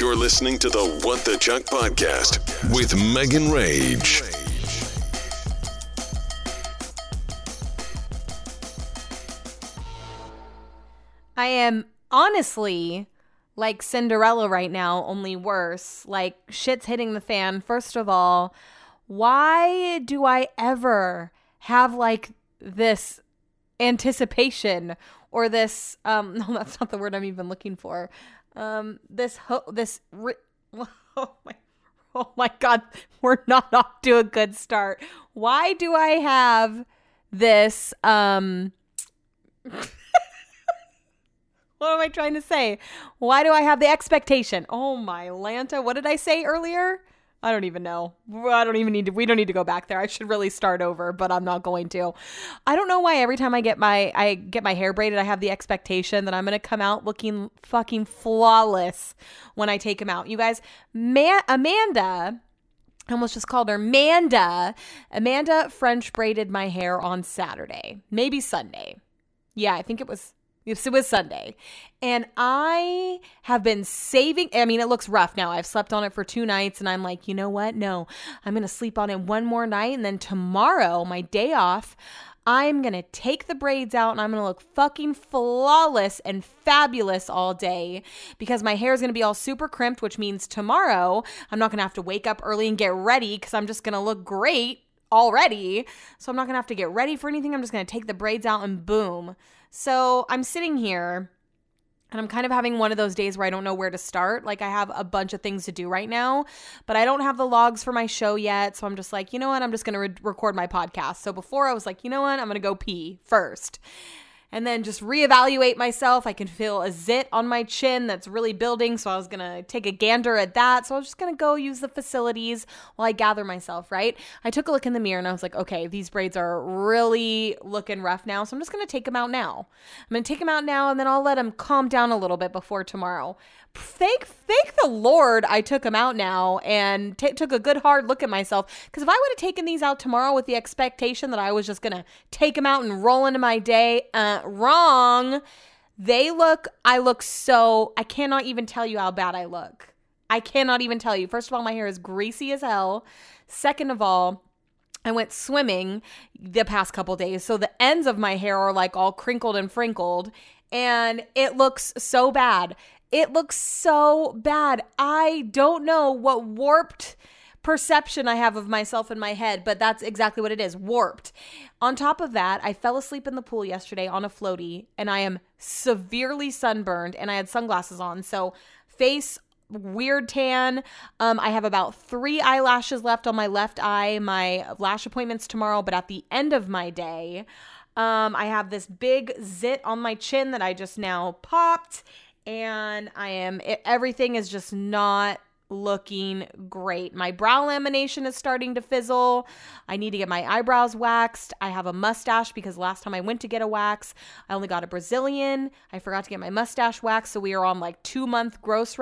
You're listening to the What the Chuck podcast with Megan Rage. I am honestly like Cinderella right now, only worse. Like, shit's hitting the fan. First of all, why do I ever have like this anticipation or this no, that's not the word I'm even looking for. Oh my God, we're not off to a good start. Why do I have this what am I trying to say? Why do I have the expectation? Oh my Lanta, what did I say earlier? I don't even know. We don't need to go back there. I should really start over, but I'm not going to. I don't know why every time I get my hair braided, I have the expectation that I'm going to come out looking fucking flawless when I take them out. You guys, Amanda, I almost just called her Manda. Amanda French braided my hair on Saturday, maybe Sunday. Yeah, I think it was Sunday, and I have been saving. I mean, it looks rough now. I've slept on it for 2 nights, and I'm like, you know what? No, I'm going to sleep on it one more night, and then tomorrow, my day off, I'm going to take the braids out, and I'm going to look fucking flawless and fabulous all day because my hair is going to be all super crimped, which means tomorrow I'm not going to have to wake up early and get ready because I'm just going to look great already. So I'm not going to have to get ready for anything. I'm just going to take the braids out and boom. So I'm sitting here and I'm kind of having one of those days where I don't know where to start. Like, I have a bunch of things to do right now, but I don't have the logs for my show yet. So I'm just like, you know what? I'm just going to record my podcast. So before I was like, you know what? I'm going to go pee first and then just reevaluate myself. I can feel a zit on my chin that's really building. So I was going to take a gander at that. So I was just going to go use the facilities while I gather myself, right? I took a look in the mirror and I was like, okay, these braids are really looking rough now. So I'm just going to take them out now. I'm going to take them out now and then I'll let them calm down a little bit before tomorrow. Thank the Lord I took them out now and took a good hard look at myself, because if I would have taken these out tomorrow with the expectation that I was just going to take them out and roll into my day, wrong. I cannot even tell you how bad I look. I cannot even tell you. First of all, my hair is greasy as hell. Second of all, I went swimming the past couple days, so the ends of my hair are like all crinkled and frinkled, and it looks so bad. It looks so bad. I don't know what warped perception I have of myself in my head, but that's exactly what it is. Warped. On top of that, I fell asleep in the pool yesterday on a floaty, and I am severely sunburned, and I had sunglasses on. So face weird tan. I have about 3 eyelashes left on my left eye. My lash appointment's tomorrow, but at the end of my day, I have this big zit on my chin that I just now popped. And everything is just not looking great. My brow lamination is starting to fizzle. I need to get my eyebrows waxed. I have a mustache because last time I went to get a wax, I only got a Brazilian. I forgot to get my mustache waxed. So we are on like 2-month growth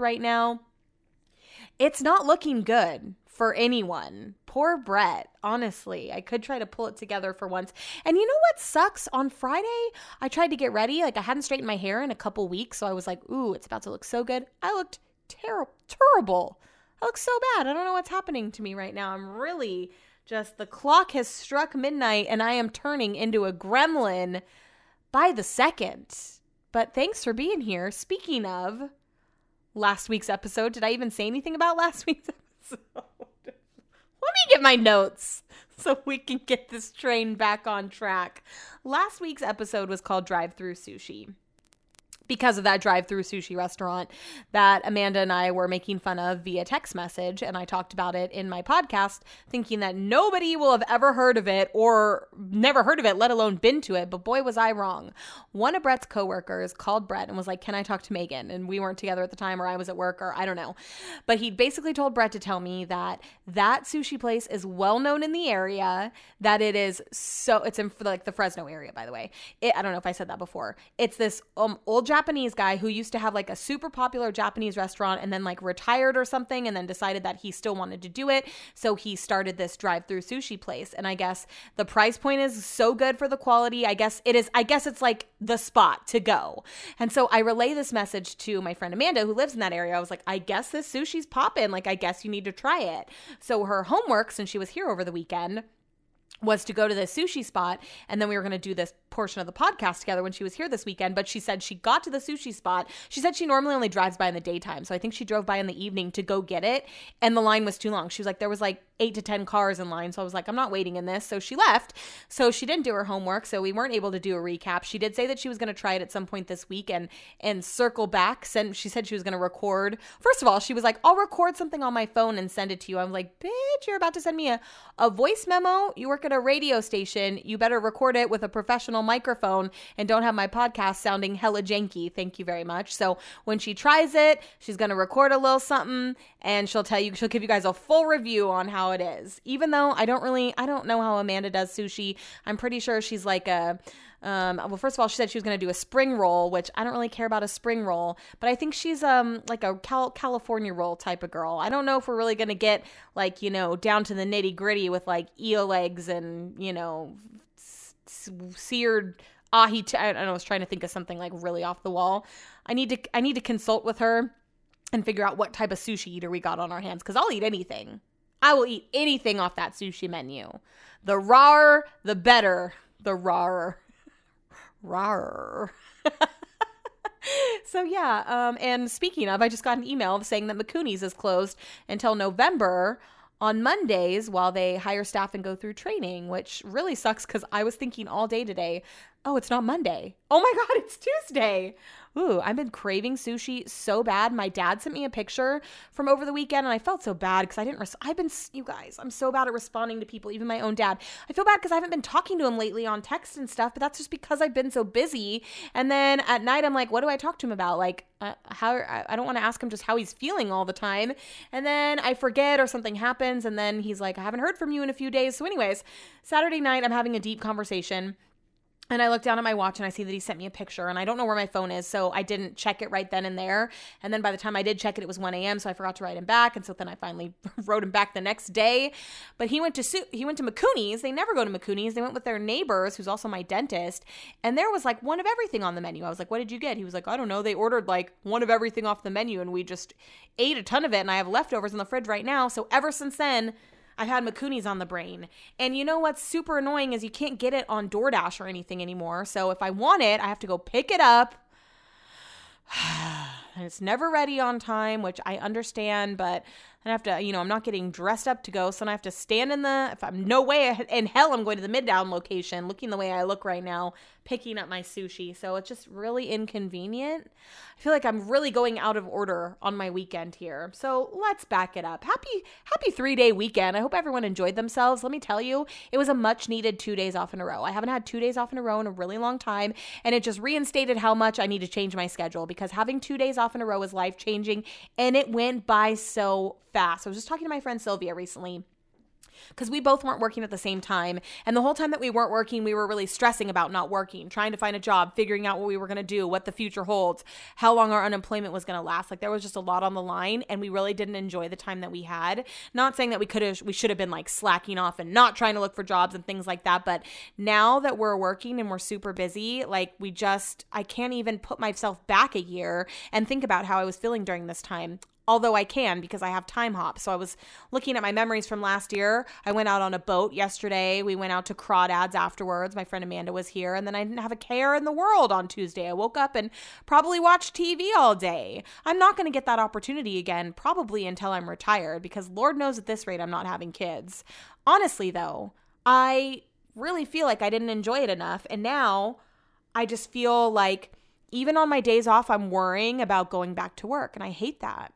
right now. It's not looking good for anyone. Poor Brett. Honestly, I could try to pull it together for once. And you know what sucks? On Friday, I tried to get ready. Like, I hadn't straightened my hair in a couple weeks. So I was like, ooh, it's about to look so good. I looked terrible. I look so bad. I don't know what's happening to me right now. I'm really just, the clock has struck midnight and I am turning into a gremlin by the second. But thanks for being here. Speaking of last week's episode, did I even say anything about last week's episode? Let me get my notes so we can get this train back on track. Last week's episode was called Drive-Thru Sushi, because of that drive-thru sushi restaurant that Amanda and I were making fun of via text message. And I talked about it in my podcast, thinking that nobody will have ever heard of it or never heard of it, let alone been to it. But boy, was I wrong. One of Brett's coworkers called Brett and was like, can I talk to Megan? And we weren't together at the time, or I was at work, or I don't know. But he basically told Brett to tell me that sushi place is well known in the area, that it is it's in like the Fresno area, by the way. I don't know if I said that before. It's this old Japanese Japanese guy who used to have like a super popular Japanese restaurant and then like retired or something and then decided that he still wanted to do it. So he started this drive-through sushi place. And I guess the price point is so good for the quality. I guess it's like the spot to go. And so I relay this message to my friend Amanda who lives in that area. I was like, I guess this sushi's popping. Like, I guess you need to try it. So her homework, since she was here over the weekend, was to go to the sushi spot, and then we were going to do this portion of the podcast together when she was here this weekend. But she said she got to the sushi spot. She said she normally only drives by in the daytime, so I think she drove by in the evening to go get it, and the line was too long. She was like, there was like 8 to 10 cars in line, so I was like, I'm not waiting in this. So she left. So she didn't do her homework, so we weren't able to do a recap. She did say that she was going to try it at some point this week and circle back. Send. She said she was going to record. First of all, she was like, I'll record something on my phone and send it to you. I'm like, bitch, you're about to send me a voice memo. You work at a radio station. You better record it with a professional microphone and don't have my podcast sounding hella janky. Thank you very much. So when she tries it, she's going to record a little something and she'll give you guys a full review on how it is. Even though I don't know how Amanda does sushi. I'm pretty sure she's like well, first of all, she said she was going to do a spring roll, which I don't really care about a spring roll, but I think she's like a California roll type of girl. I don't know if we're really going to get like, you know, down to the nitty gritty with like eel eggs and, you know, seared ahi. I don't know. I was trying to think of something like really off the wall. I need to consult with her and figure out what type of sushi eater we got on our hands, because I'll eat anything. I will eat anything off that sushi menu. The rawer, the better. The rawer. Rawr. So yeah, and speaking of, I just got an email saying that McCoonie's is closed until November on Mondays while they hire staff and go through training, which really sucks because I was thinking all day today, oh, it's not Monday. Oh my God, it's Tuesday. Ooh, I've been craving sushi so bad. My dad sent me a picture from over the weekend and I felt so bad because I didn't, you guys, I'm so bad at responding to people, even my own dad. I feel bad because I haven't been talking to him lately on text and stuff, but that's just because I've been so busy. And then at night, I'm like, what do I talk to him about? Like I don't want to ask him just how he's feeling all the time. And then I forget or something happens. And then he's like, I haven't heard from you in a few days. So anyways, Saturday night, I'm having a deep conversation. And I look down at my watch and I see that he sent me a picture and I don't know where my phone is. So I didn't check it right then and there. And then by the time I did check it, it was 1 a.m. So I forgot to write him back. And so then I finally wrote him back the next day. But he went to McCoonie's. They never go to McCoonie's. They went with their neighbors, who's also my dentist. And there was like one of everything on the menu. I was like, what did you get? He was like, I don't know. They ordered like one of everything off the menu and we just ate a ton of it. And I have leftovers in the fridge right now. So ever since then, I've had McCoonie's on the brain. And you know what's super annoying is you can't get it on DoorDash or anything anymore. So if I want it, I have to go pick it up. And it's never ready on time, which I understand, but I have to, you know, I'm not getting dressed up to go. So I have to stand if I'm no way in hell, I'm going to the Midtown location, looking the way I look right now, picking up my sushi. So it's just really inconvenient. I feel like I'm really going out of order on my weekend here. So let's back it up. Happy 3-day weekend. I hope everyone enjoyed themselves. Let me tell you, it was a much needed 2 days off in a row. I haven't had 2 days off in a row in a really long time. And it just reinstated how much I need to change my schedule, because having 2 days off in a row is life changing. And it went by so fast. I was just talking to my friend Sylvia recently, because we both weren't working at the same time. And the whole time that we weren't working, we were really stressing about not working, trying to find a job, figuring out what we were going to do, what the future holds, how long our unemployment was going to last. Like, there was just a lot on the line and we really didn't enjoy the time that we had. Not saying that we should have been like slacking off and not trying to look for jobs and things like that. But now that we're working and we're super busy, like I can't even put myself back a year and think about how I was feeling during this time. Although I can, because I have time hop. So I was looking at my memories from last year. I went out on a boat yesterday. We went out to Crawdads afterwards. My friend Amanda was here. And then I didn't have a care in the world on Tuesday. I woke up and probably watched TV all day. I'm not going to get that opportunity again, probably until I'm retired, because Lord knows at this rate I'm not having kids. Honestly, though, I really feel like I didn't enjoy it enough. And now I just feel like even on my days off, I'm worrying about going back to work. And I hate that.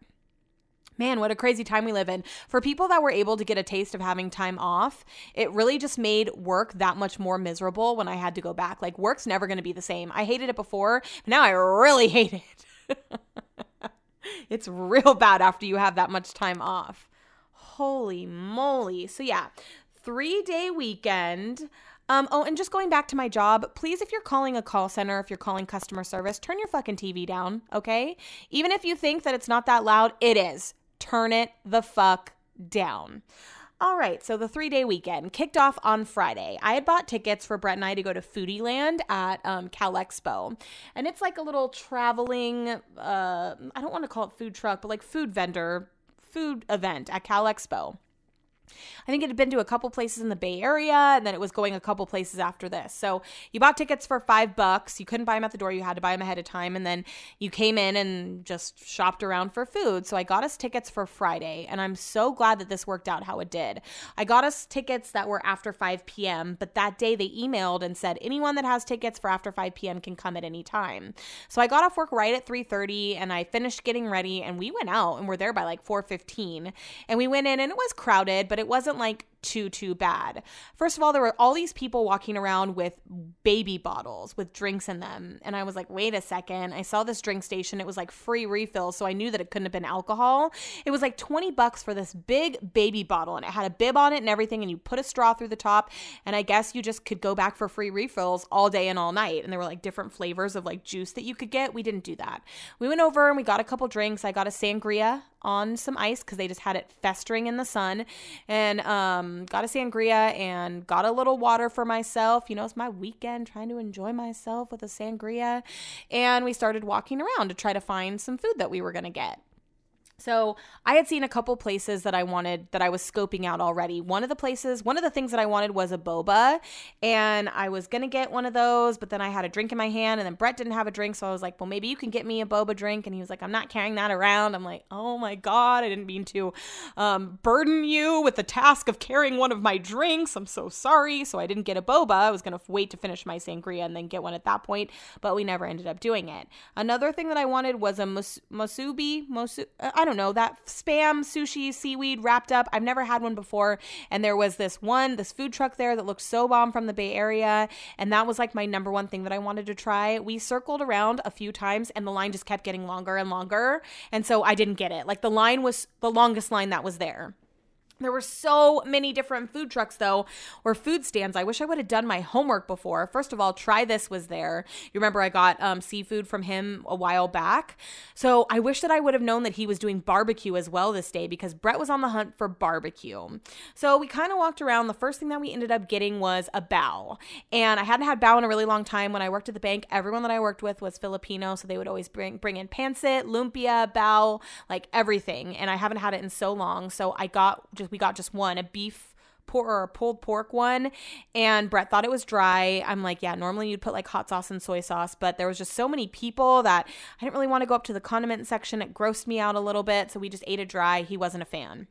Man, what a crazy time we live in. For people that were able to get a taste of having time off, it really just made work that much more miserable when I had to go back. Like, work's never going to be the same. I hated it before, but now I really hate it. It's real bad after you have that much time off. Holy moly. So yeah, 3-day weekend. Oh, and just going back to my job, please, if you're calling a call center, if you're calling customer service, turn your fucking TV down, okay? Even if you think that it's not that loud, it is. Turn it the fuck down. All right, so the 3-day weekend kicked off on Friday. I had bought tickets for Brett and I to go to Foodie Land at Cal Expo. And it's like a little traveling, I don't want to call it food truck, but like food event at Cal Expo. I think it had been to a couple places in the Bay Area, and then it was going a couple places after this. So you bought tickets for $5. You couldn't buy them at the door. You had to buy them ahead of time. And then you came in and just shopped around for food. So I got us tickets for Friday, and I'm so glad that this worked out how it did. I got us tickets that were after 5 p.m., but that day they emailed and said, anyone that has tickets for after 5 p.m. can come at any time. So I got off work right at 3:30, and I finished getting ready, and we went out and were there by like 4:15. And we went in, and it was crowded, but it wasn't like too bad. First of all, there were all these people walking around with baby bottles with drinks in them. And I was like, wait a second. I saw this drink station. It was like free refill. So I knew that it couldn't have been alcohol. It was like $20 for this big baby bottle. And it had a bib on it and everything. And you put a straw through the top. And I guess you just could go back for free refills all day and all night. And there were like different flavors of like juice that you could get. We didn't do that. We went over and we got a couple drinks. I got a sangria on some ice because they just had it festering in the sun. And, got a sangria and got a little water for myself. You know, it's my weekend, trying to enjoy myself with a sangria. And we started walking around to try to find some food that we were going to get. So I had seen a couple places that I wanted, that I was scoping out already. One of the things that I wanted was a boba, and I was going to get one of those, but then I had a drink in my hand, and then Brett didn't have a drink. So I was like, well, maybe you can get me a boba drink. And he was like, I'm not carrying that around. I'm like, oh my God, I didn't mean to burden you with the task of carrying one of my drinks. I'm so sorry. So I didn't get a boba. I was going to wait to finish my sangria and then get one at that point, but we never ended up doing it. Another thing that I wanted was a musubi, I don't know, that spam sushi seaweed wrapped up. I've never had one before. And there was this food truck there that looked so bomb from the Bay Area. And that was like my number one thing that I wanted to try. We circled around a few times and the line just kept getting longer and longer. And so I didn't get it. Like the line was the longest line that was there. There were so many different food trucks, though, or food stands. I wish I would have done my homework before. First of all, Try This was there. You remember I got seafood from him a while back. So I wish that I would have known that he was doing barbecue as well this day, because Brett was on the hunt for barbecue. So we kind of walked around. The first thing that we ended up getting was a bao. And I hadn't had bao in a really long time. When I worked at the bank, everyone that I worked with was Filipino. So they would always bring in pancit, lumpia, bao, like everything. And I haven't had it in so long. So we got just one, a beef or a pulled pork one, and Brett thought it was dry. I'm like, yeah, normally you'd put like hot sauce and soy sauce, but there was just so many people that I didn't really want to go up to the condiment section. It grossed me out a little bit, so we just ate it dry. He wasn't a fan.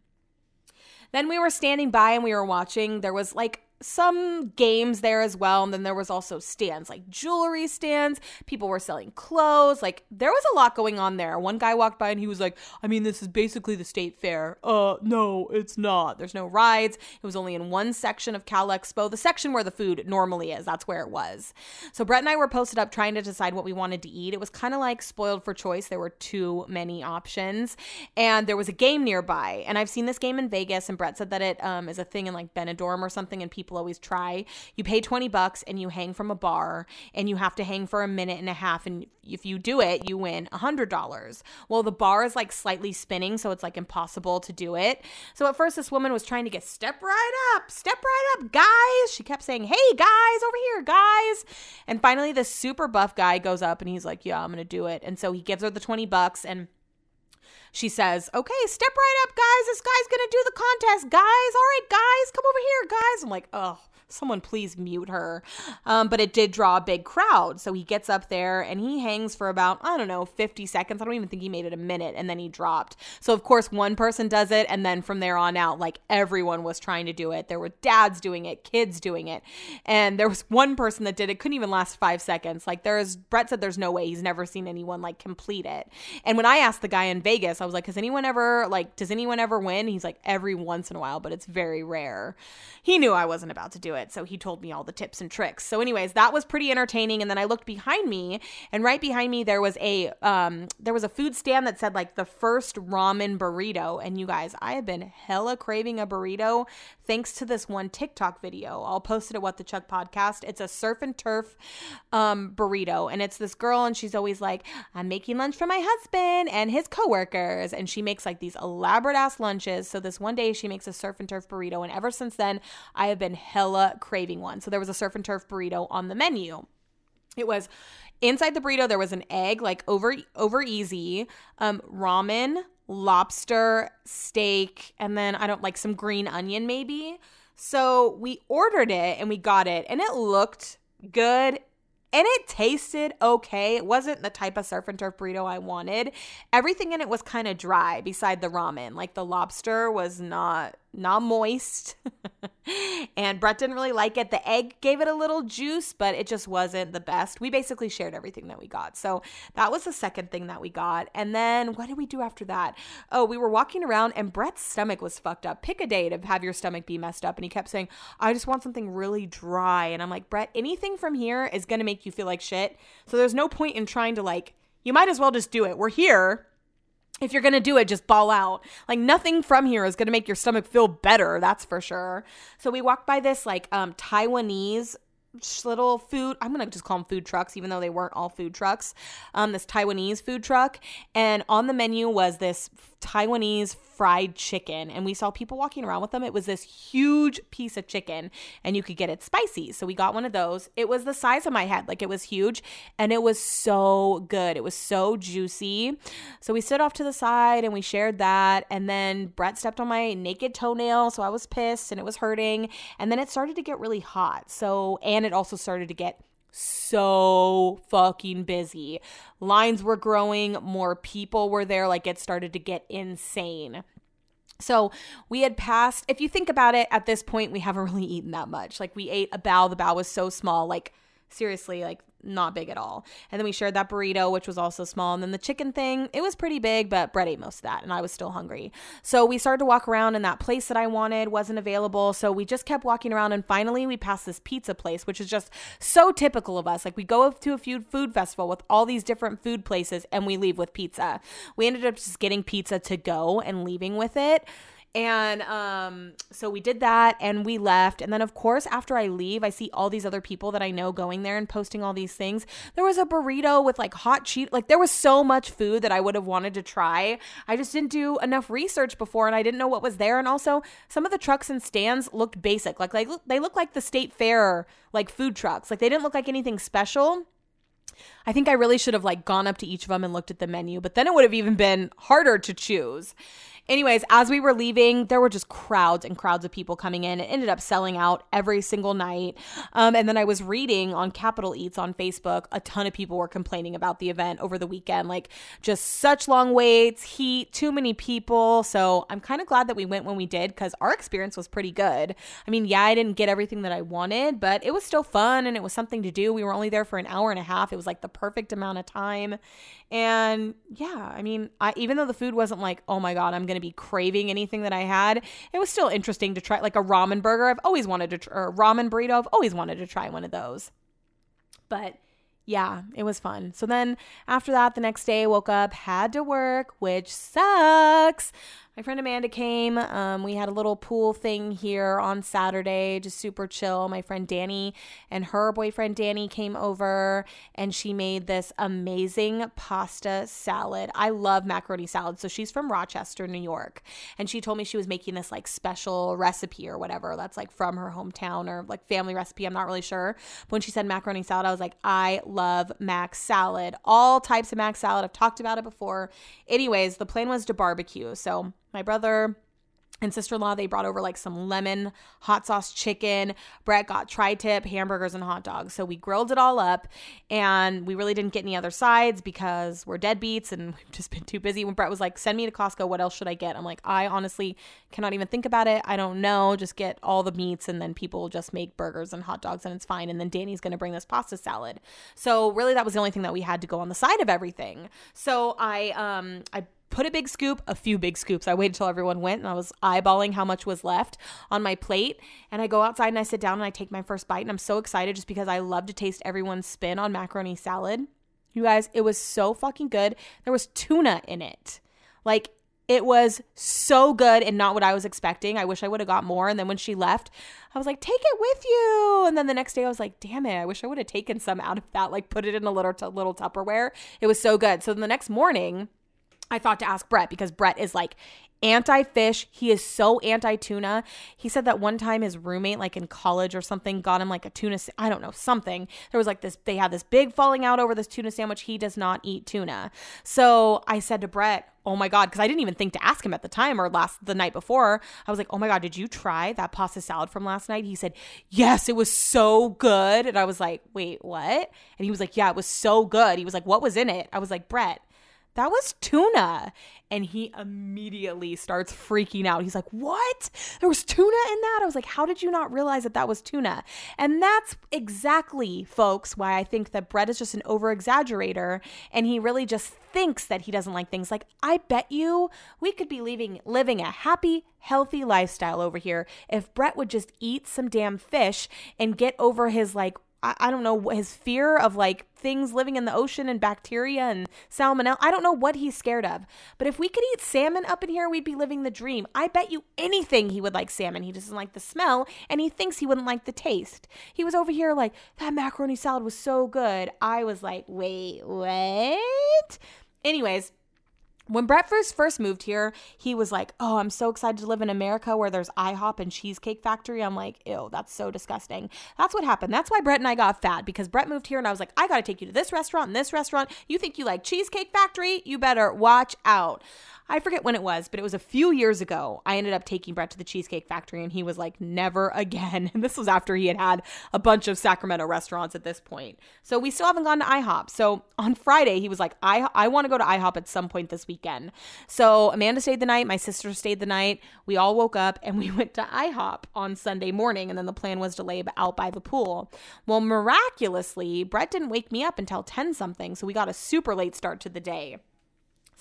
Then we were standing by and we were watching. There was like some games there as well, and then there was also stands, like jewelry stands. People were selling clothes. Like there was a lot going on there. One guy walked by and he was like, I mean, this is basically the state fair. No, it's not. There's no rides. It was only in one section of Cal Expo, the section where the food normally is. That's where it was. So Brett and I were posted up trying to decide what we wanted to eat. It was kind of like spoiled for choice. There were too many options, and there was a game nearby, and I've seen this game in Vegas, and Brett said that it is a thing in like Benidorm or something, and people always try. You pay $20 and you hang from a bar, and you have to hang for a minute and a half, and if you do it, you win $100. Well, the bar is like slightly spinning, so it's like impossible to do it. So at first this woman was trying to get step right up, guys. She kept saying, hey guys, over here, guys. And finally this super buff guy goes up and he's like, yeah, I'm gonna do it. And so he gives her the $20, and she says, okay, step right up, guys. This guy's going to do the contest, guys. All right, guys, come over here, guys. I'm like, oh, someone please mute her. But it did draw a big crowd. So he gets up there and he hangs for about, 50 seconds. I don't even think he made it a minute. And then he dropped. So, of course, one person does it. And then from there on out, like everyone was trying to do it. There were dads doing it, kids doing it. And there was one person that did it. Couldn't even last 5 seconds. Like Brett said, there's no way. He's never seen anyone like complete it. And when I asked the guy in Vegas, I was like, does anyone ever win? He's like, every once in a while, but it's very rare. He knew I wasn't about to do it. it. So he told me all the tips and tricks. So anyways, that was pretty entertaining. And then I looked behind me, and right behind me there was a food stand that said like the first ramen burrito. And you guys, I have been hella craving a burrito thanks to this one TikTok video. I'll post it at What the Chuck podcast. It's a surf and turf burrito, and it's this girl, and she's always like, I'm making lunch for my husband and his coworkers, and she makes like these elaborate ass lunches. So this one day she makes a surf and turf burrito, and ever since then I have been hella craving one. So there was a surf and turf burrito on the menu. It was inside the burrito, there was an egg, like over easy, ramen, lobster, steak, and then I don't like some green onion maybe. So we ordered it and we got it, and it looked good. And it tasted okay. It wasn't the type of surf and turf burrito I wanted. Everything in it was kind of dry beside the ramen. Like the lobster was not moist. And Brett didn't really like it. The egg gave it a little juice, but it just wasn't the best. We basically shared everything that we got. So that was the second thing that we got. And then what did we do after that? Oh, we were walking around and Brett's stomach was fucked up. Pick a day to have your stomach be messed up. And he kept saying, I just want something really dry. And I'm like, Brett, anything from here is going to make you feel like shit. So there's no point in trying to like, you might as well just do it. We're here. If you're going to do it, just ball out. Like nothing from here is going to make your stomach feel better. That's for sure. So we walked by this like Taiwanese little food. I'm going to just call them food trucks, even though they weren't all food trucks. This Taiwanese food truck. And on the menu was this Taiwanese fried chicken. And we saw people walking around with them. It was this huge piece of chicken, and you could get it spicy. So we got one of those. It was the size of my head. Like it was huge, and it was so good. It was so juicy. So we stood off to the side and we shared that. And then Brett stepped on my naked toenail. So I was pissed and it was hurting. And then it started to get really hot. And it also started to get so fucking busy. Lines were growing, more people were there, like it started to get insane. So we had passed, if you think about it, at this point, we haven't really eaten that much. Like we ate a bowl, the bowl was so small, like seriously, like not big at all. And then we shared that burrito, which was also small. And then the chicken thing, it was pretty big, but Brett ate most of that and I was still hungry. So we started to walk around, and that place that I wanted wasn't available. So we just kept walking around, and finally we passed this pizza place, which is just so typical of us. Like we go to a food festival with all these different food places and we leave with pizza. We ended up just getting pizza to go and leaving with it. And so we did that and we left. And then, of course, after I leave, I see all these other people that I know going there and posting all these things. There was a burrito with like hot cheese. Like there was so much food that I would have wanted to try. I just didn't do enough research before, and I didn't know what was there. And also some of the trucks and stands looked basic. Like they looked like the state fair, like food trucks. Like they didn't look like anything special. I think I really should have like gone up to each of them and looked at the menu, but then it would have even been harder to choose. Anyways, as we were leaving, there were just crowds and crowds of people coming in. It ended up selling out every single night. And then I was reading on Capital Eats on Facebook, a ton of people were complaining about the event over the weekend, like just such long waits, heat, too many people. So I'm kind of glad that we went when we did, because our experience was pretty good. I mean, yeah, I didn't get everything that I wanted, but it was still fun and it was something to do. We were only there for an hour and a half. It was like the perfect amount of time. And yeah, I mean, even though the food wasn't like, oh my God, I'm going to be craving anything that I had, it was still interesting to try. Like a ramen burger, I've always wanted to try, or a ramen burrito, I've always wanted to try one of those. But yeah, it was fun. So then after that, the next day I woke up, had to work, which sucks. My friend Amanda came. We had a little pool thing here on Saturday, just super chill. My friend Danny and her boyfriend Danny came over, and she made this amazing pasta salad. I love macaroni salad. So she's from Rochester, New York. And she told me she was making this like special recipe or whatever that's like from her hometown or like family recipe. I'm not really sure. But when she said macaroni salad, I was like, I love mac salad. All types of mac salad. I've talked about it before. Anyways, the plan was to barbecue. So my brother and sister-in-law, they brought over like some lemon hot sauce chicken. Brett got tri-tip, hamburgers, and hot dogs. So we grilled it all up, and we really didn't get any other sides because we're deadbeats and we've just been too busy. When Brett was like, send me to Costco, what else should I get? I'm like, I honestly cannot even think about it. I don't know. Just get all the meats, and then people just make burgers and hot dogs and it's fine. And then Danny's going to bring this pasta salad. So really that was the only thing that we had to go on the side of everything. So I put a big scoop, a few big scoops. I waited till everyone went and I was eyeballing how much was left on my plate. And I go outside and I sit down and I take my first bite. And I'm so excited just because I love to taste everyone's spin on macaroni salad. You guys, it was so fucking good. There was tuna in it. Like, it was so good and not what I was expecting. I wish I would have got more. And then when she left, I was like, take it with you. And then the next day I was like, damn it. I wish I would have taken some out of that, like put it in a little Tupperware. It was so good. So then the next morning I thought to ask Brett because Brett is like anti-fish. He is so anti-tuna. He said that one time his roommate like in college or something got him like a tuna, I don't know, something. There was like this, they had this big falling out over this tuna sandwich. He does not eat tuna. So I said to Brett, oh my God, because I didn't even think to ask him at the time or the night before. I was like, oh my God, did you try that pasta salad from last night? He said, yes, it was so good. And I was like, wait, what? And he was like, yeah, it was so good. He was like, what was in it? I was like, Brett, that was tuna. And he immediately starts freaking out. He's like, what? There was tuna in that? I was like, how did you not realize that that was tuna? And that's exactly, folks, why I think that Brett is just an over-exaggerator and he really just thinks that he doesn't like things. Like, I bet you we could be living a happy, healthy lifestyle over here if Brett would just eat some damn fish and get over his, like, I don't know, his fear of like things living in the ocean and bacteria and salmonella. I don't know what he's scared of. But if we could eat salmon up in here, we'd be living the dream. I bet you anything he would like salmon. He doesn't like the smell and he thinks he wouldn't like the taste. He was over here like, that macaroni salad was so good. I was like, wait, what? Anyways, when Brett first moved here, he was like, oh, I'm so excited to live in America where there's IHOP and Cheesecake Factory. I'm like, ew, that's so disgusting. That's what happened. That's why Brett and I got fat, because Brett moved here and I was like, I got to take you to this restaurant and this restaurant. You think you like Cheesecake Factory? You better watch out. I forget when it was, but it was a few years ago. I ended up taking Brett to the Cheesecake Factory and he was like, never again. And this was after he had a bunch of Sacramento restaurants at this point. So we still haven't gone to IHOP. So on Friday, he was like, I want to go to IHOP at some point this weekend. So Amanda stayed the night. My sister stayed the night. We all woke up and we went to IHOP on Sunday morning. And then the plan was to lay out by the pool. Well, miraculously, Brett didn't wake me up until 10 something. So we got a super late start to the day.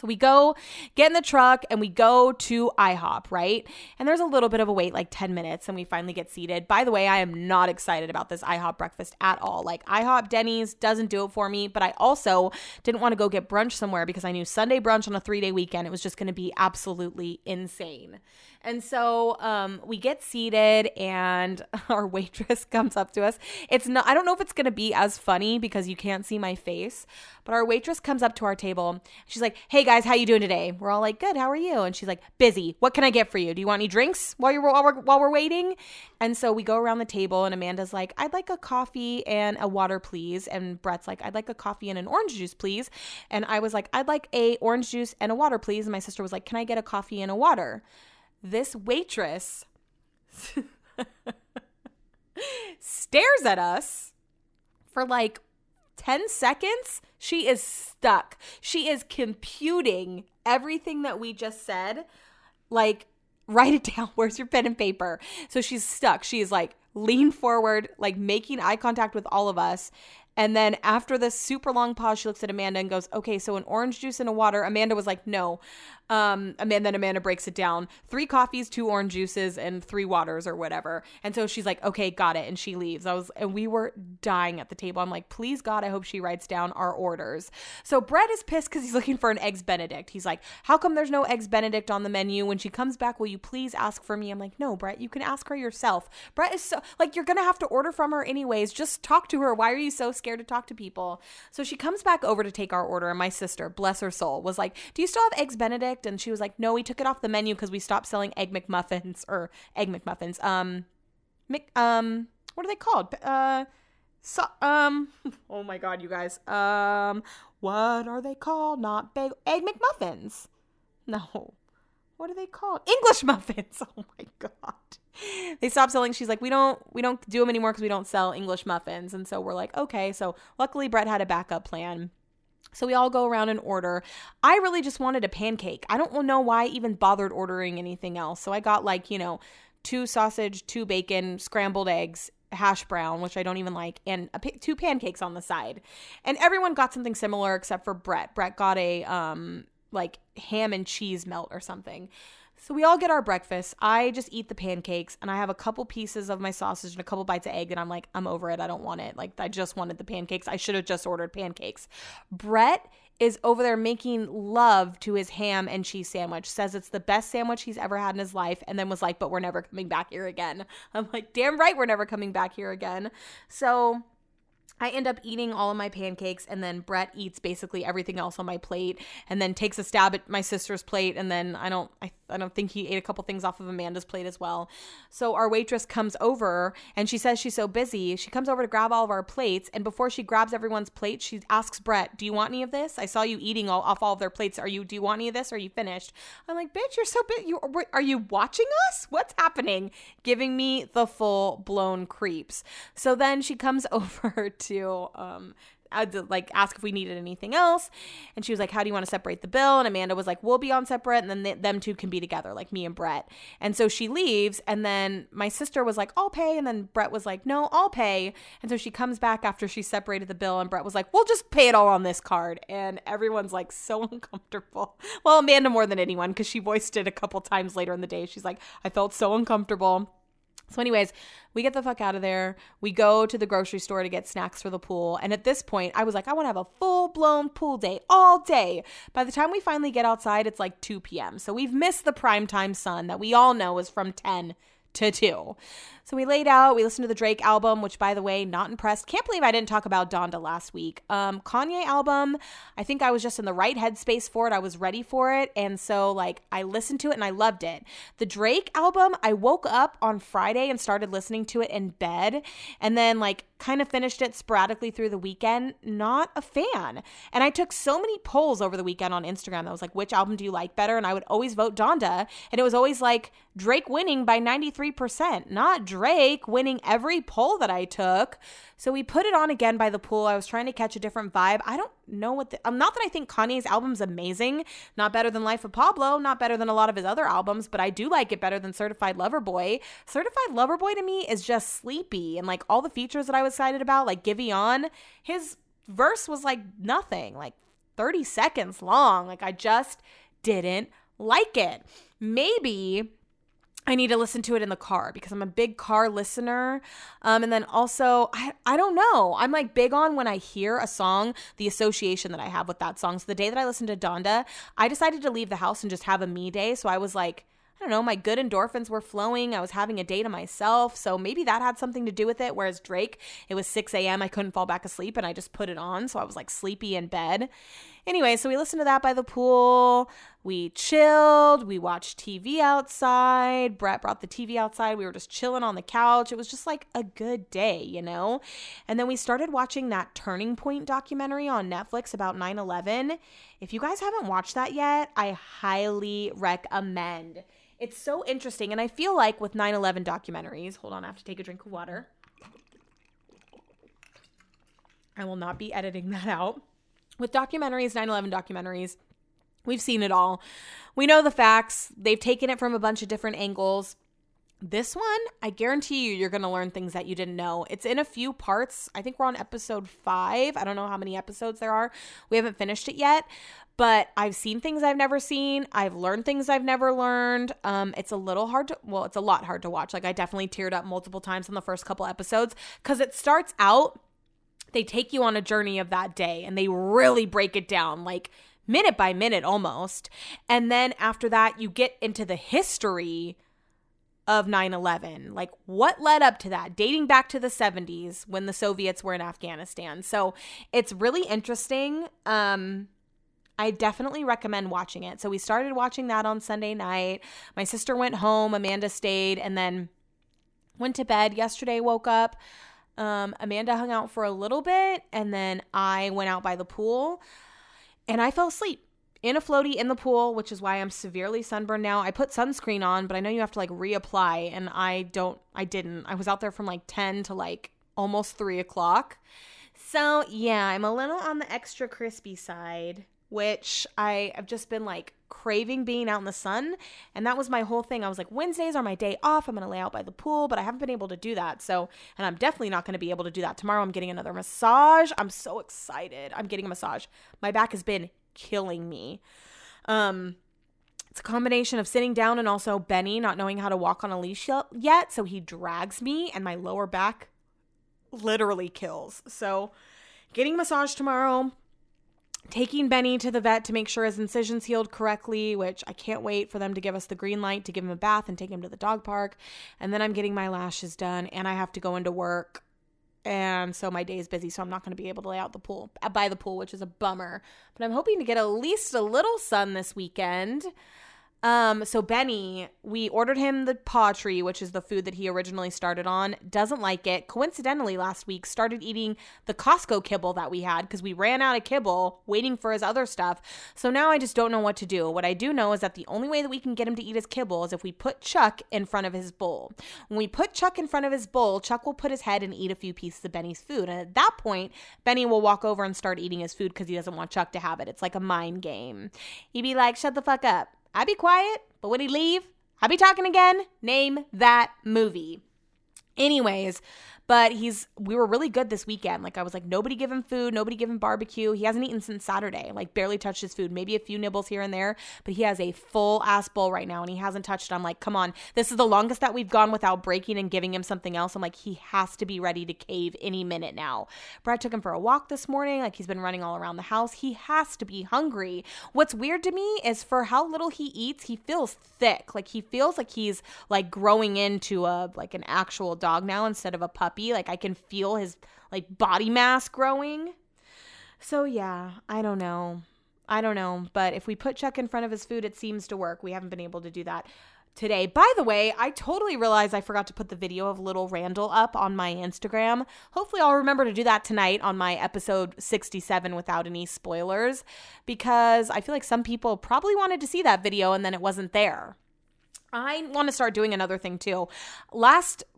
So we go get in the truck and we go to IHOP, right? And there's a little bit of a wait, like 10 minutes, and we finally get seated. By the way, I am not excited about this IHOP breakfast at all. Like IHOP, Denny's doesn't do it for me, but I also didn't want to go get brunch somewhere because I knew Sunday brunch on a 3-day weekend, it was just going to be absolutely insane. And so we get seated and our waitress comes up to us. I don't know if it's going to be as funny because you can't see my face, but our waitress comes up to our table. She's like, hey guys, how you doing today? We're all like, good, how are you? And she's like, busy. What can I get for you? Do you want any drinks while we're waiting? And so we go around the table and Amanda's like, I'd like a coffee and a water, please. And Brett's like, I'd like a coffee and an orange juice, please. And I was like, I'd like a orange juice and a water, please. And my sister was like, can I get a coffee and a water? This waitress stares at us for like 10 seconds. She is stuck. She is computing everything that we just said. Like, write it down. Where's your pen and paper? So she's stuck. She is like lean forward, like making eye contact with all of us. And then after this super long pause, she looks at Amanda and goes, okay, so an orange juice and a water. Amanda was like, no. Then Amanda breaks it down. 3 coffees, 2 orange juices, and 3 waters or whatever. And so she's like, okay, got it. And she leaves. And we were dying at the table. I'm like, please, God, I hope she writes down our orders. So Brett is pissed because he's looking for an Eggs Benedict. He's like, how come there's no Eggs Benedict on the menu? When she comes back, will you please ask for me? I'm like, no, Brett, you can ask her yourself. Brett is so, like, you're going to have to order from her anyways. Just talk to her. Why are you so scared to talk to people? So she comes back over to take our order, and my sister, bless her soul, was like, do you still have Eggs Benedict? And she was like, no, we took it off the menu because we stopped selling Egg McMuffins. What are they called? Oh my God, you guys. What are they called? Not bagel. Egg McMuffins. No. What are they called? English muffins. Oh my God. They stopped selling. She's like, we don't do them anymore because we don't sell English muffins. And so we're like, okay. So luckily Brett had a backup plan. So we all go around and order. I really just wanted a pancake. I don't know why I even bothered ordering anything else. So I got 2 sausage, 2 bacon, scrambled eggs, hash brown, which I don't even like, and 2 pancakes on the side. And everyone got something similar except for Brett. Brett got a like ham and cheese melt or something. So we all get our breakfast. I just eat the pancakes, and I have a couple pieces of my sausage and a couple bites of egg, and I'm like, I'm over it. I don't want it. Like, I just wanted the pancakes. I should have just ordered pancakes. Brett is over there making love to his ham and cheese sandwich, says it's the best sandwich he's ever had in his life, and then was like, but we're never coming back here again. I'm like, damn right we're never coming back here again. So I end up eating all of my pancakes, and then Brett eats basically everything else on my plate, and then takes a stab at my sister's plate, and then I don't think he ate a couple things off of Amanda's plate as well. So our waitress comes over, and she says she's so busy. She comes over to grab all of our plates, and before she grabs everyone's plate, she asks Brett, do you want any of this? I saw you eating off all of their plates. Do you want any of this? Are you finished? I'm like, bitch, you're so busy. Are you watching us? What's happening? Giving me the full-blown creeps. So then she comes over to ask if we needed anything else, and she was like, how do you want to separate the bill? And Amanda was like, we'll be on separate, and then them two can be together, like me and Brett. And so she leaves, and then my sister was like, I'll pay, and then Brett was like, no, I'll pay. And so she comes back after she separated the bill, and Brett was like, we'll just pay it all on this card. And everyone's like so uncomfortable. Well, Amanda more than anyone, because she voiced it a couple times later in the day. She's like, I felt so uncomfortable. So anyways, we get the fuck out of there. We go to the grocery store to get snacks for the pool. And at this point, I was like, I want to have a full-blown pool day all day. By the time we finally get outside, it's like 2 p.m. So we've missed the primetime sun that we all know is from 10 to 2. So we laid out, we listened to the Drake album, which, by the way, not impressed. Can't believe I didn't talk about Donda last week. Kanye album, I think I was just in the right headspace for it. I was ready for it. And so, like, I listened to it and I loved it. The Drake album, I woke up on Friday and started listening to it in bed. And then, like, kind of finished it sporadically through the weekend. Not a fan. And I took so many polls over the weekend on Instagram that was like, which album do you like better? And I would always vote Donda. And it was always like Drake winning by 93%, not Drake winning every poll that I took. So we put it on again by the pool. I was trying to catch a different vibe. I don't know what not that I think Kanye's album's amazing, not better than Life of Pablo, not better than a lot of his other albums, but I do like it better than Certified Lover Boy. Certified Lover Boy to me is just sleepy, and like all the features that I was excited about, like Givey On, his verse was like nothing, like 30 seconds long. Like I just didn't like it. Maybe I need to listen to it in the car because I'm a big car listener. And then also, I don't know. I'm like big on when I hear a song, the association that I have with that song. So the day that I listened to Donda, I decided to leave the house and just have a me day. So I was like, I don't know, my good endorphins were flowing. I was having a day to myself. So maybe that had something to do with it. Whereas Drake, it was 6 a.m. I couldn't fall back asleep and I just put it on. So I was like sleepy in bed. Anyway, so we listened to that by the pool. We chilled. We watched TV outside. Brett brought the TV outside. We were just chilling on the couch. It was just like a good day, you know? And then we started watching that Turning Point documentary on Netflix about 9/11. If you guys haven't watched that yet, I highly recommend. It's so interesting, and I feel like with 9/11 documentaries, hold on, I have to take a drink of water. I will not be editing that out. With documentaries, 9/11 documentaries, we've seen it all. We know the facts. They've taken it from a bunch of different angles. This one, I guarantee you, you're going to learn things that you didn't know. It's in a few parts. I think we're on episode 5. I don't know how many episodes there are. We haven't finished it yet, but I've seen things I've never seen. I've learned things I've never learned. It's a lot hard to watch. Like I definitely teared up multiple times in the first couple episodes because it starts out, they take you on a journey of that day and they really break it down. Like minute by minute almost. And then after that, you get into the history of 9/11, like what led up to that, dating back to the 70s when the Soviets were in Afghanistan. So it's really interesting. I definitely recommend watching it. So we started watching that on Sunday night. My sister went home, Amanda stayed, and then went to bed. Yesterday woke up. Amanda hung out for a little bit, and then I went out by the pool, and I fell asleep in a floaty in the pool, which is why I'm severely sunburned now. I put sunscreen on, but I know you have to like reapply, and I didn't. I was out there from like 10 to like almost 3 o'clock. So yeah, I'm a little on the extra crispy side, which I have just been like craving being out in the sun. And that was my whole thing. I was like, Wednesdays are my day off. I'm going to lay out by the pool, but I haven't been able to do that. So, and I'm definitely not going to be able to do that tomorrow. I'm getting another massage. I'm so excited. I'm getting a massage. My back has been killing me. It's a combination of sitting down and also Benny not knowing how to walk on a leash yet. So he drags me and my lower back literally kills. So getting massage tomorrow, taking Benny to the vet to make sure his incisions healed correctly, which I can't wait for them to give us the green light to give him a bath and take him to the dog park. And then I'm getting my lashes done and I have to go into work. And so my day is busy, so I'm not going to be able to lay out by the pool, which is a bummer. But I'm hoping to get at least a little sun this weekend. So Benny, we ordered him the paw tree, which is the food that he originally started on. Doesn't like it. Coincidentally, last week started eating the Costco kibble that we had because we ran out of kibble waiting for his other stuff. So now I just don't know what to do. What I do know is that the only way that we can get him to eat his kibble is if we put Chuck in front of his bowl. When we put Chuck in front of his bowl, Chuck will put his head and eat a few pieces of Benny's food. And at that point, Benny will walk over and start eating his food because he doesn't want Chuck to have it. It's like a mind game. He'd be like, shut the fuck up. I'd be quiet, but when he leave, I'd be talking again. Name that movie. Anyways, but we were really good this weekend. Like I was like, nobody give him food. Nobody give him barbecue. He hasn't eaten since Saturday, like barely touched his food, maybe a few nibbles here and there, but he has a full ass bowl right now and he hasn't touched it. I'm like, come on, this is the longest that we've gone without breaking and giving him something else. I'm like, he has to be ready to cave any minute now. Brett took him for a walk this morning. Like he's been running all around the house. He has to be hungry. What's weird to me is for how little he eats, he feels thick. Like he feels like he's like growing into an actual dog now instead of a puppy. Like I can feel his like body mass growing. So yeah, I don't know. But if we put Chuck in front of his food, it seems to work. We haven't been able to do that today. By the way, I totally realized I forgot to put the video of little Randall up on my Instagram. Hopefully I'll remember to do that tonight on my episode 67 without any spoilers, because I feel like some people probably wanted to see that video and then it wasn't there. I want to start doing another thing too.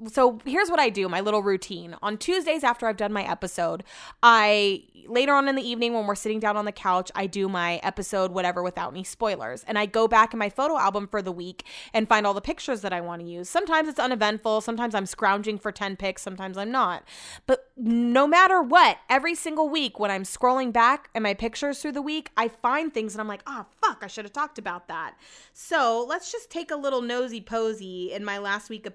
So here's what I do, my little routine. On Tuesdays after I've done my episode, later on in the evening when we're sitting down on the couch, I do my episode whatever without any spoilers. And I go back in my photo album for the week and find all the pictures that I want to use. Sometimes it's uneventful. Sometimes I'm scrounging for 10 pics. Sometimes I'm not. But no matter what, every single week when I'm scrolling back and my pictures through the week, I find things and I'm like, oh, fuck, I should have talked about that. So let's just take a little nosy posy in this last week of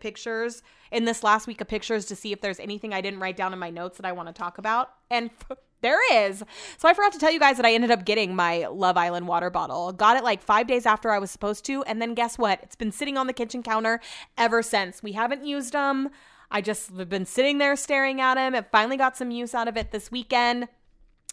pictures to see if there's anything I didn't write down in my notes that I want to talk about. And there is. So I forgot to tell you guys that I ended up getting my Love Island water bottle. Got it like 5 days after I was supposed to. And then guess what? It's been sitting on the kitchen counter ever since. We haven't used them. I just have been sitting there staring at them. It finally got some use out of it this weekend.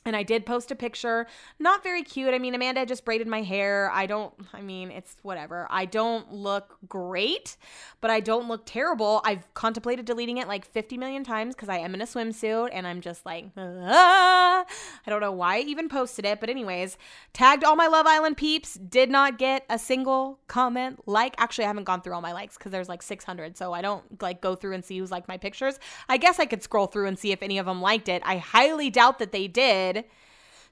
And I did post a picture, not very cute. I mean, Amanda just braided my hair. It's whatever. I don't look great, but I don't look terrible. I've contemplated deleting it like 50 million times because I am in a swimsuit and I'm just like, ah. I don't know why I even posted it. But anyways, tagged all my Love Island peeps, did not get a single comment, like. Actually, I haven't gone through all my likes because there's like 600. So I don't like go through and see who's liked my pictures. I guess I could scroll through and see if any of them liked it. I highly doubt that they did.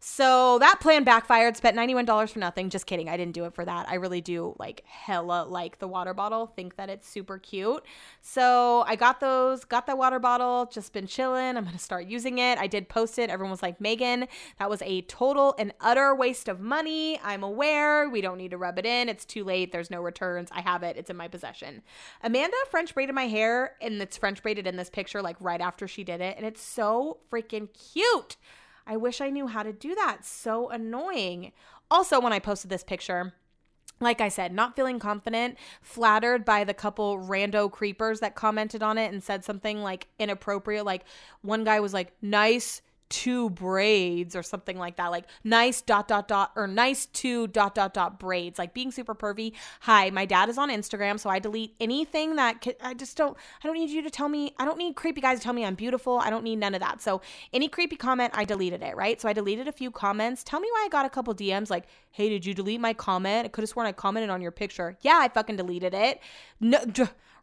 So that plan backfired. Spent $91 for nothing. Just kidding. I didn't do it for that. I really do like hella like the water bottle. Think that it's super cute. So I got that water bottle, just been chilling. I'm going to start using it. I did post it. Everyone was like, Megan, that was a total and utter waste of money. I'm aware. We don't need to rub it in. It's too late. There's no returns. I have it. It's in my possession. Amanda French braided my hair, and it's French braided in this picture like right after she did it. And it's so freaking cute. I wish I knew how to do that. So annoying. Also, when I posted this picture, like I said, not feeling confident, flattered by the couple rando creepers that commented on it and said something like inappropriate. Like one guy was like, nice two braids or something like that. Like nice ... or nice two ... braids. Like being super pervy. Hi, my dad is on Instagram. So I delete anything that I don't need you to tell me. I don't need creepy guys to tell me I'm beautiful. I don't need none of that. So any creepy comment, I deleted it, right? So I deleted a few comments. Tell me why I got a couple DMs like, hey, did you delete my comment? I could have sworn I commented on your picture. Yeah, I fucking deleted it. No,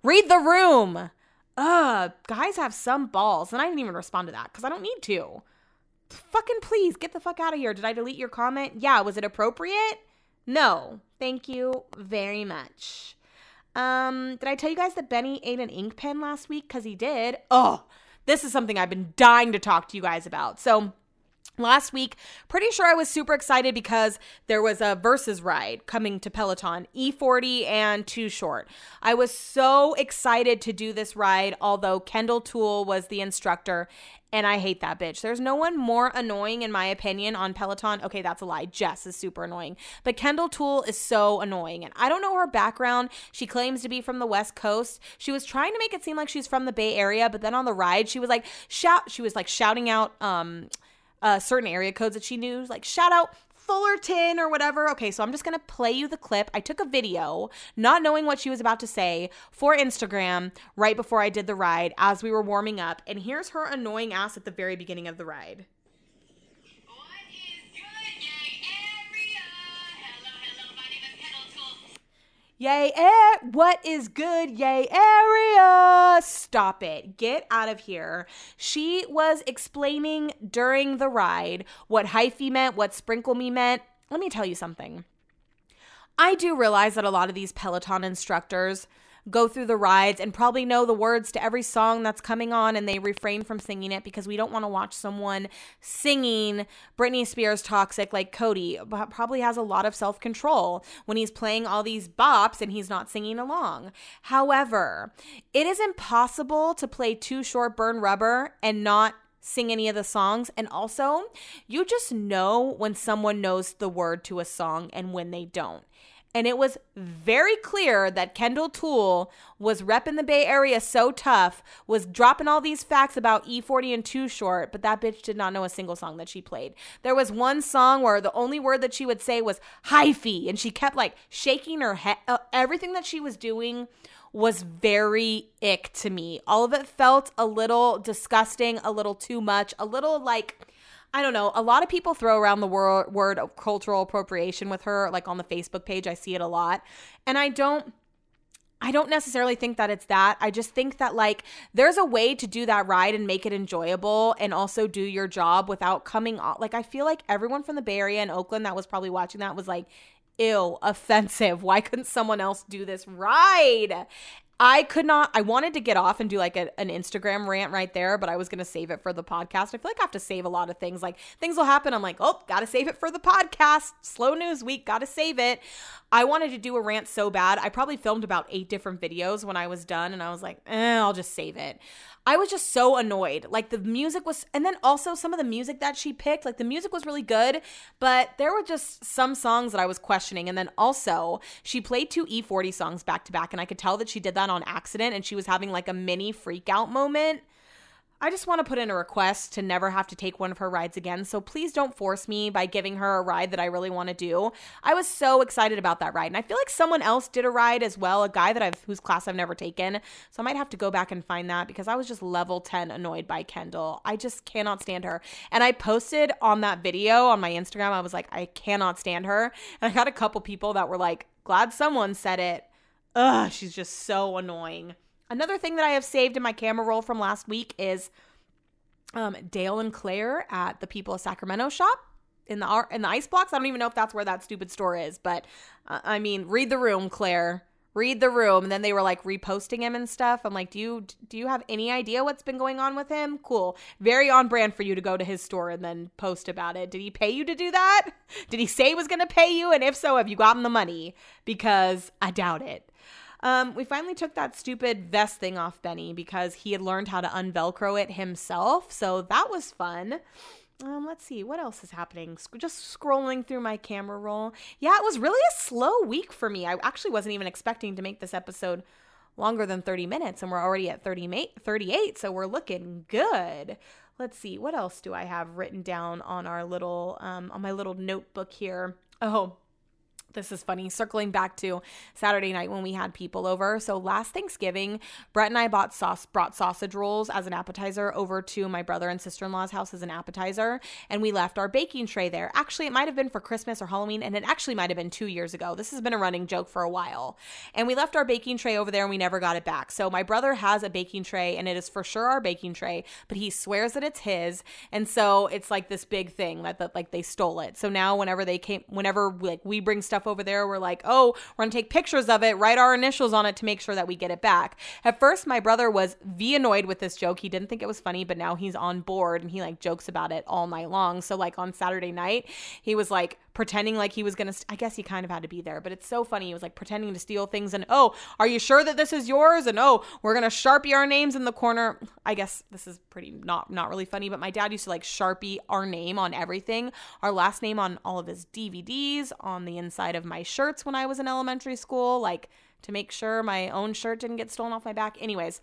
read the room. Guys have some balls. And I didn't even respond to that because I don't need to. Fucking please get the fuck out of here. Did I delete your comment? Yeah. Was it appropriate? No. Thank you very much. Did I tell you guys that Benny ate an ink pen last week? Because he did. Oh, this is something I've been dying to talk to you guys about. So Last week, pretty sure I was super excited because there was a Versus ride coming to Peloton, E-40 and Too Short. I was so excited to do this ride, although Kendall Toole was the instructor, and I hate that bitch. There's no one more annoying, in my opinion, on Peloton. Okay, that's a lie. Jess is super annoying. But Kendall Toole is so annoying, and I don't know her background. She claims to be from the West Coast. She was trying to make it seem like she's from the Bay Area, but then on the ride, she was like, shouting out, certain area codes that she knew, like shout out Fullerton or whatever. Okay, so I'm just going to play you the clip. I took a video, not knowing what she was about to say, for Instagram right before I did the ride as we were warming up. And here's her annoying ass at the very beginning of the ride. What is good, yay, area? Hello, hello, my name is Kendall Toole. Yay, what is good, yay, area? Stop it. Get out of here. She was explaining during the ride what hyphy meant, what sprinkle me meant. Let me tell you something. I do realize that a lot of these Peloton instructors go through the rides and probably know the words to every song that's coming on, and they refrain from singing it because we don't want to watch someone singing Britney Spears Toxic. Like Cody probably has a lot of self-control when he's playing all these bops and he's not singing along. However, it is impossible to play Too Short, Burn Rubber and not sing any of the songs. And also, you just know when someone knows the word to a song and when they don't. And it was very clear that Kendall Toole was repping the Bay Area so tough, was dropping all these facts about E-40 and Too Short, but that bitch did not know a single song that she played. There was one song where the only word that she would say was hyphy, and she kept like shaking her head. Everything that she was doing was very ick to me. All of it felt a little disgusting, a little too much, a little like, I don't know. A lot of people throw around the word of cultural appropriation with her, like on the Facebook page. I see it a lot. And I don't necessarily think that it's that. I just think that like there's a way to do that ride and make it enjoyable and also do your job without coming off. Like I feel like everyone from the Bay Area and Oakland that was probably watching that was like, ew, offensive. Why couldn't someone else do this ride? I wanted to get off and do like an Instagram rant right there, but I was going to save it for the podcast. I feel like I have to save a lot of things. Like things will happen. I'm like, oh, got to save it for the podcast. Slow news week. Got to save it. I wanted to do a rant so bad. I probably filmed about 8 different videos when I was done, and I was like, I'll just save it. I was just so annoyed. Like the music was, and then also some of the music that she picked, like the music was really good, but there were just some songs that I was questioning. And then also she played 2 E40 songs back to back, and I could tell that she did that on accident and she was having like a mini freak out moment. I just want to put in a request to never have to take one of her rides again. So please don't force me by giving her a ride that I really want to do. I was so excited about that ride. And I feel like someone else did a ride as well, a guy that whose class I've never taken. So I might have to go back and find that because I was just level 10 annoyed by Kendall. I just cannot stand her. And I posted on that video on my Instagram, I was like, I cannot stand her. And I got a couple people that were like, glad someone said it. Ugh, she's just so annoying. Another thing that I have saved in my camera roll from last week is Dale and Claire at the People of Sacramento shop in the ice box. I don't even know if that's where that stupid store is, but I mean, read the room, Claire. Read the room. And then they were like reposting him and stuff. I'm like, do you have any idea what's been going on with him? Cool. Very on brand for you to go to his store and then post about it. Did he pay you to do that? Did he say he was going to pay you? And if so, have you gotten the money? Because I doubt it. We finally took that stupid vest thing off Benny because he had learned how to unvelcro it himself. So that was fun. Let's see. What else is happening? Just scrolling through my camera roll. Yeah, it was really a slow week for me. I actually wasn't even expecting to make this episode longer than 30 minutes, and we're already at 38, so we're looking good. Let's see. What else do I have written down on our little on my little notebook here? Oh, this is funny. Circling back to Saturday night when we had people over. So last Thanksgiving, Brett and I brought sausage rolls as an appetizer over to my brother and sister-in-law's house as an appetizer. And we left our baking tray there. Actually, it might have been for Christmas or Halloween. And it actually might have been 2 years ago. This has been a running joke for a while. And we left our baking tray over there and we never got it back. So my brother has a baking tray and it is for sure our baking tray, but he swears that it's his. And so it's like this big thing that like they stole it. So now whenever we bring stuff stuff over there, we're like, oh, we're going to take pictures of it, write our initials on it to make sure that we get it back. At first, my brother was annoyed with this joke. He didn't think it was funny, but now he's on board and he like jokes about it all night long. So like on Saturday night, he was like pretending like he was going to, I guess he kind of had to be there, but it's so funny. He was like pretending to steal things and, oh, are you sure that this is yours? And, oh, we're going to Sharpie our names in the corner. I guess this is pretty not really funny, but my dad used to like Sharpie our name on everything, our last name on all of his DVDs, on the inside of my shirts when I was in elementary school, like to make sure my own shirt didn't get stolen off my back. Anyways,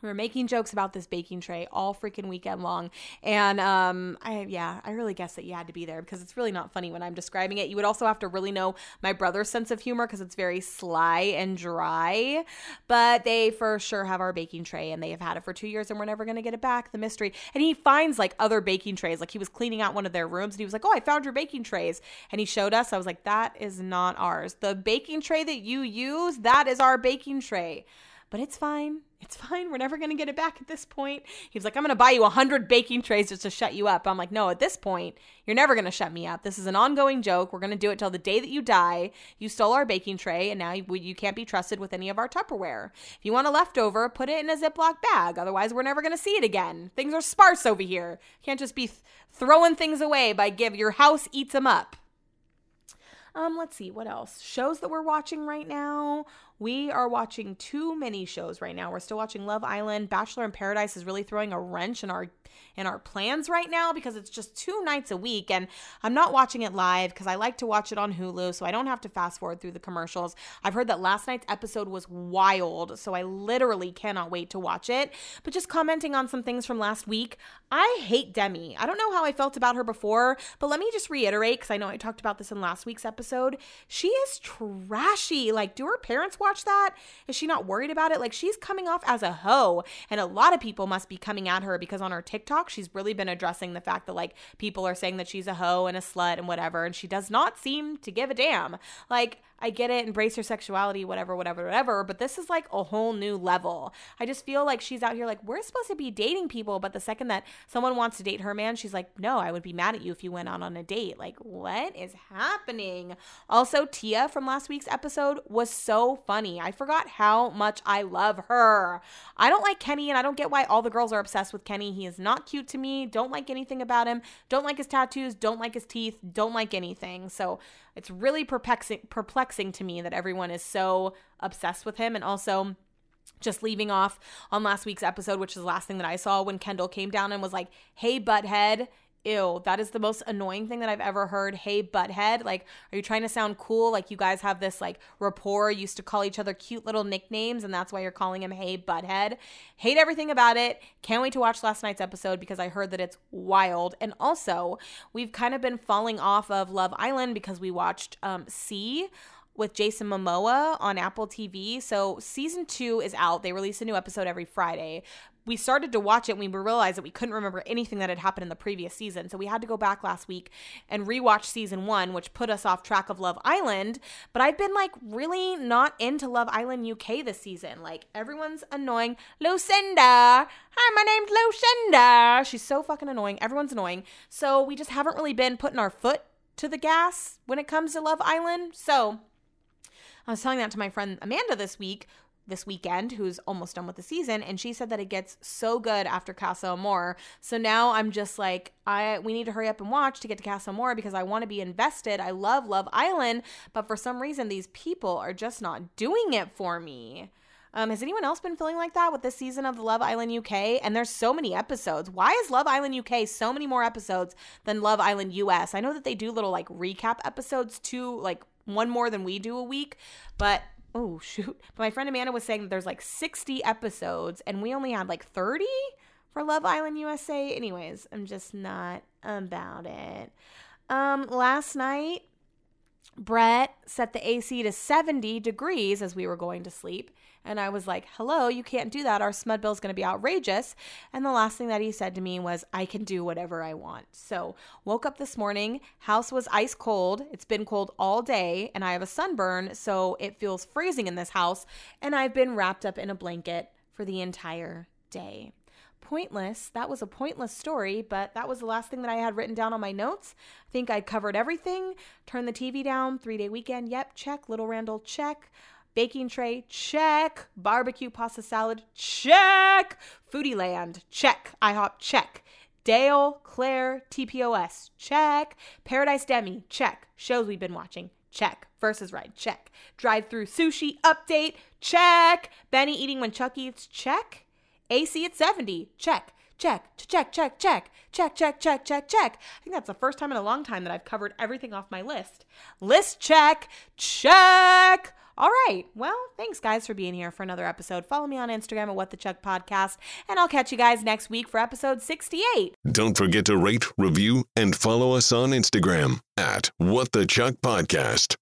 we were making jokes about this baking tray all freaking weekend long. And I really guess that you had to be there because it's really not funny when I'm describing it. You would also have to really know my brother's sense of humor because it's very sly and dry. But they for sure have our baking tray and they have had it for 2 years and we're never going to get it back. The mystery. And he finds like other baking trays. Like he was cleaning out one of their rooms and he was like, oh, I found your baking trays. And he showed us. I was like, that is not ours. The baking tray that you use, that is our baking tray. But it's fine. It's fine. We're never going to get it back at this point. He was like, I'm going to buy you 100 baking trays just to shut you up. I'm like, no, at this point, you're never going to shut me up. This is an ongoing joke. We're going to do it till the day that you die. You stole our baking tray, and now you can't be trusted with any of our Tupperware. If you want a leftover, put it in a Ziploc bag. Otherwise, we're never going to see it again. Things are sparse over here. You can't just be throwing things away by your house eats them up. Let's see, what else? Shows that we're watching right now. We are watching too many shows right now. We're still watching Love Island. Bachelor in Paradise is really throwing a wrench in our plans right now because it's just 2 nights a week. And I'm not watching it live because I like to watch it on Hulu so I don't have to fast forward through the commercials. I've heard that last night's episode was wild, so I literally cannot wait to watch it. But just commenting on some things from last week, I hate Demi. I don't know how I felt about her before, but let me just reiterate because I know I talked about this in last week's episode. She is trashy. Like, do her parents watch that? Is she not worried about it? Like, she's coming off as a hoe, and a lot of people must be coming at her because on her TikTok, she's really been addressing the fact that like people are saying that she's a hoe and a slut and whatever, and she does not seem to give a damn. Like, I get it, embrace her sexuality, whatever, but this is like a whole new level. I just feel like she's out here like, we're supposed to be dating people, but the second that someone wants to date her man, she's like, no, I would be mad at you if you went out on a date. Like, what is happening? Also, Tia from last week's episode was so funny. I forgot how much I love her. I don't like Kenny, and I don't get why all the girls are obsessed with Kenny. He is not cute to me. Don't like anything about him. Don't like his tattoos. Don't like his teeth. Don't like anything. So it's really perplexing to me that everyone is so obsessed with him. And also just leaving off on last week's episode, which is the last thing that I saw, when Kendall came down and was like, hey, butthead. Ew, that is the most annoying thing that I've ever heard. Hey, butthead. Like, are you trying to sound cool? Like, you guys have this, like, rapport. You used to call each other cute little nicknames, and that's why you're calling him hey, butthead. Hate everything about it. Can't wait to watch last night's episode because I heard that it's wild. And also, we've kind of been falling off of Love Island because we watched See with Jason Momoa on Apple TV. So season 2 is out. They release a new episode every Friday. We started to watch it and we realized that we couldn't remember anything that had happened in the previous season. So we had to go back last week and rewatch season 1, which put us off track of Love Island. But I've been like really not into Love Island UK this season. Like, everyone's annoying. Lucinda. Hi, my name's Lucinda. She's so fucking annoying. Everyone's annoying. So we just haven't really been putting our foot to the gas when it comes to Love Island. So I was telling that to my friend Amanda this weekend, who's almost done with the season, and she said that it gets so good after Casa Amor. So now I'm just like, we need to hurry up and watch to get to Casa Amor because I want to be invested. I love Love Island, but for some reason these people are just not doing it for me. Has anyone else been feeling like that with this season of Love Island UK? And there's so many episodes. Why is Love Island UK so many more episodes than Love Island US? I know that they do little like recap episodes too, like one more than we do a week, but oh, shoot. But my friend Amanda was saying that there's like 60 episodes and we only had like 30 for Love Island USA. Anyways, I'm just not about it. Last night, Brett set the AC to 70 degrees as we were going to sleep. And I was like, hello, you can't do that. Our smud bill is going to be outrageous. And the last thing that he said to me was, I can do whatever I want. So woke up this morning. House was ice cold. It's been cold all day. And I have a sunburn, so it feels freezing in this house. And I've been wrapped up in a blanket for the entire day. pointless. That was a pointless story, but that was the last thing that I had written down on my notes. I think I covered everything. Turn the TV down, 3-day weekend, yep, check. Little Randall, check. Baking tray, check. Barbecue pasta salad, check. Foodie Land, check. IHOP, check. Dale, Claire, TPOS, check. Paradise Demi, check. Shows we've been watching, check. Versus Ride, check. Drive-through sushi update, check. Benny eating when Chuck eats, check. AC at 70, check. Check, check, check, check, check, check, check, check, check. I think that's the first time in a long time that I've covered everything off my list. List check, check. All right. Well, thanks guys for being here for another episode. Follow me on Instagram at What the Chuck Podcast, and I'll catch you guys next week for episode 68. Don't forget to rate, review, and follow us on Instagram at What the Chuck Podcast.